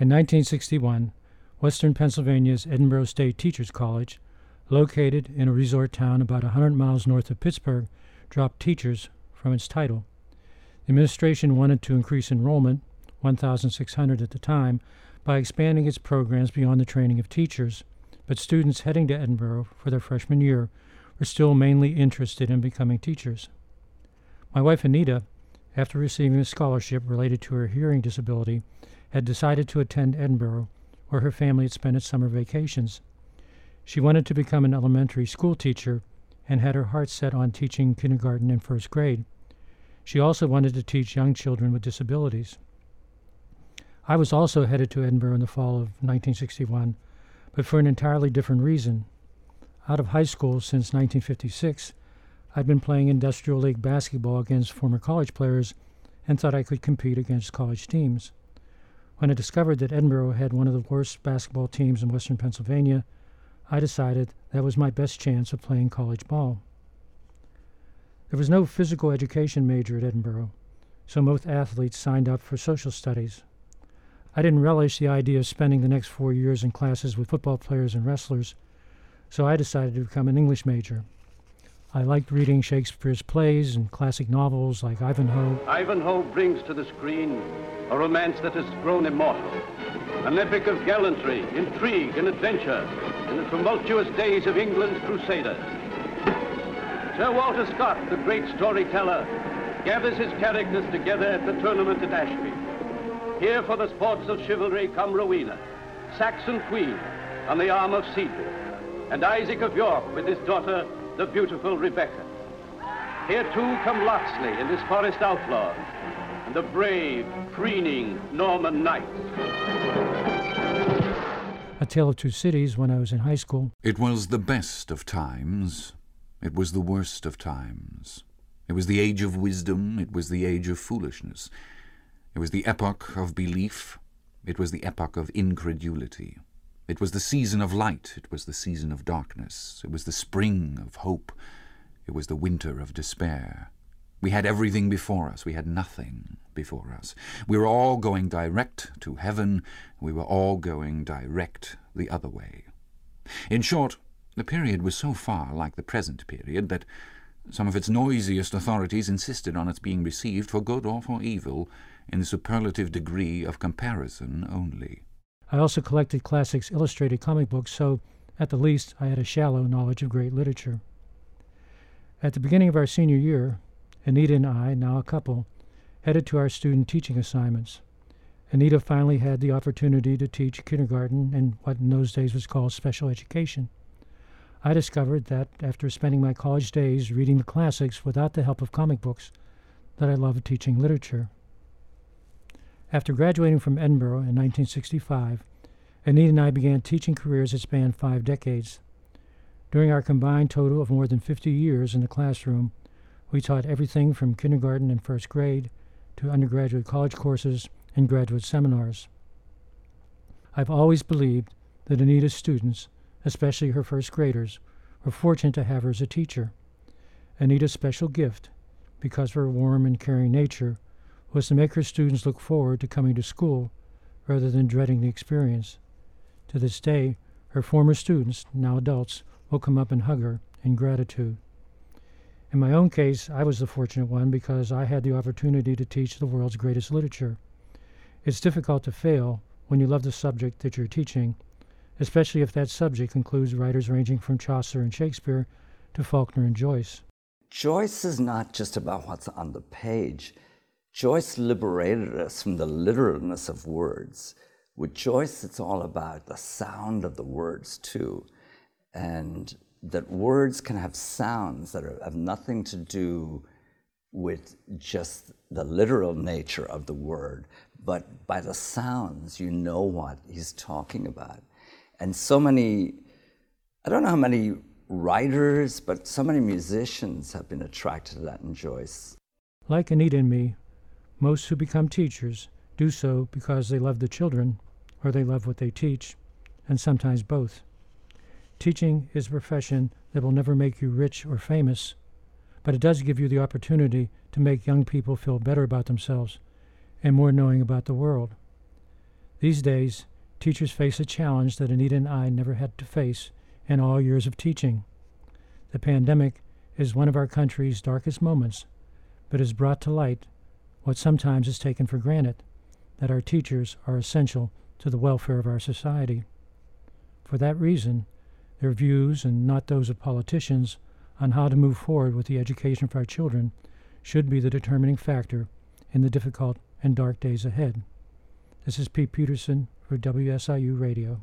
In 1961, Western Pennsylvania's Edinboro State Teachers College, located in a resort town about 100 miles north of Pittsburgh, dropped teachers from its title. The administration wanted to increase enrollment, 1,600 at the time, by expanding its programs beyond the training of teachers, but students heading to Edinboro for their freshman year were still mainly interested in becoming teachers. My wife Anita, after receiving a scholarship related to her hearing disability, had decided to attend Edinboro, where her family had spent its summer vacations. She wanted to become an elementary school teacher and had her heart set on teaching kindergarten and first grade. She also wanted to teach young children with disabilities. I was also headed to Edinboro in the fall of 1961, but for an entirely different reason. Out of high school since 1956, I'd been playing industrial league basketball against former college players and thought I could compete against college teams. When I discovered that Edinboro had one of the worst basketball teams in Western Pennsylvania, I decided that was my best chance of playing college ball. There was no physical education major at Edinboro, so most athletes signed up for social studies. I didn't relish the idea of spending the next 4 years in classes with football players and wrestlers, so I decided to become an English major. I liked reading Shakespeare's plays and classic novels like Ivanhoe. Ivanhoe brings to the screen a romance that has grown immortal, an epic of gallantry, intrigue, and adventure in the tumultuous days of England's crusaders. Sir Walter Scott, the great storyteller, gathers his characters together at the tournament at Ashby. Here for the sports of chivalry come Rowena, Saxon queen, on the arm of Cedric, and Isaac of York with his daughter, the beautiful Rebecca. Here too come Loxley and his forest outlaws, and the brave, preening Norman knights. A Tale of Two Cities when I was in high school. It was the best of times. It was the worst of times. It was the age of wisdom. It was the age of foolishness. It was the epoch of belief. It was the epoch of incredulity. It was the season of light, it was the season of darkness, it was the spring of hope, it was the winter of despair. We had everything before us, we had nothing before us. We were all going direct to heaven, we were all going direct the other way. In short, the period was so far like the present period that some of its noisiest authorities insisted on its being received for good or for evil in the superlative degree of comparison only. I also collected classics illustrated comic books, so at the least I had a shallow knowledge of great literature. At the beginning of our senior year, Anita and I, now a couple, headed to our student teaching assignments. Anita finally had the opportunity to teach kindergarten and what in those days was called special education. I discovered that after spending my college days reading the classics without the help of comic books, that I loved teaching literature. After graduating from Edinboro in 1965, Anita and I began teaching careers that spanned 5 decades. During our combined total of more than 50 years in the classroom, we taught everything from kindergarten and first grade to undergraduate college courses and graduate seminars. I've always believed that Anita's students, especially her first graders, were fortunate to have her as a teacher. Anita's special gift, because of her warm and caring nature, was to make her students look forward to coming to school rather than dreading the experience. To this day, her former students, now adults, will come up and hug her in gratitude. In my own case, I was the fortunate one because I had the opportunity to teach the world's greatest literature. It's difficult to fail when you love the subject that you're teaching, especially if that subject includes writers ranging from Chaucer and Shakespeare to Faulkner and Joyce. Joyce is not just about what's on the page. Joyce liberated us from the literalness of words. With Joyce, it's all about the sound of the words, too, and that words can have sounds that have nothing to do with just the literal nature of the word, but by the sounds, you know what he's talking about. And so many, I don't know how many writers, but so many musicians have been attracted to that in Joyce. Like Anita and me, most who become teachers do so because they love the children or they love what they teach, and sometimes both. Teaching is a profession that will never make you rich or famous, but it does give you the opportunity to make young people feel better about themselves and more knowing about the world. These days, teachers face a challenge that Anita and I never had to face in all years of teaching. The pandemic is one of our country's darkest moments, but has brought to light what sometimes is taken for granted, that our teachers are essential to the welfare of our society. For that reason, their views, and not those of politicians, on how to move forward with the education of our children should be the determining factor in the difficult and dark days ahead. This is Pete Peterson for WSIU Radio.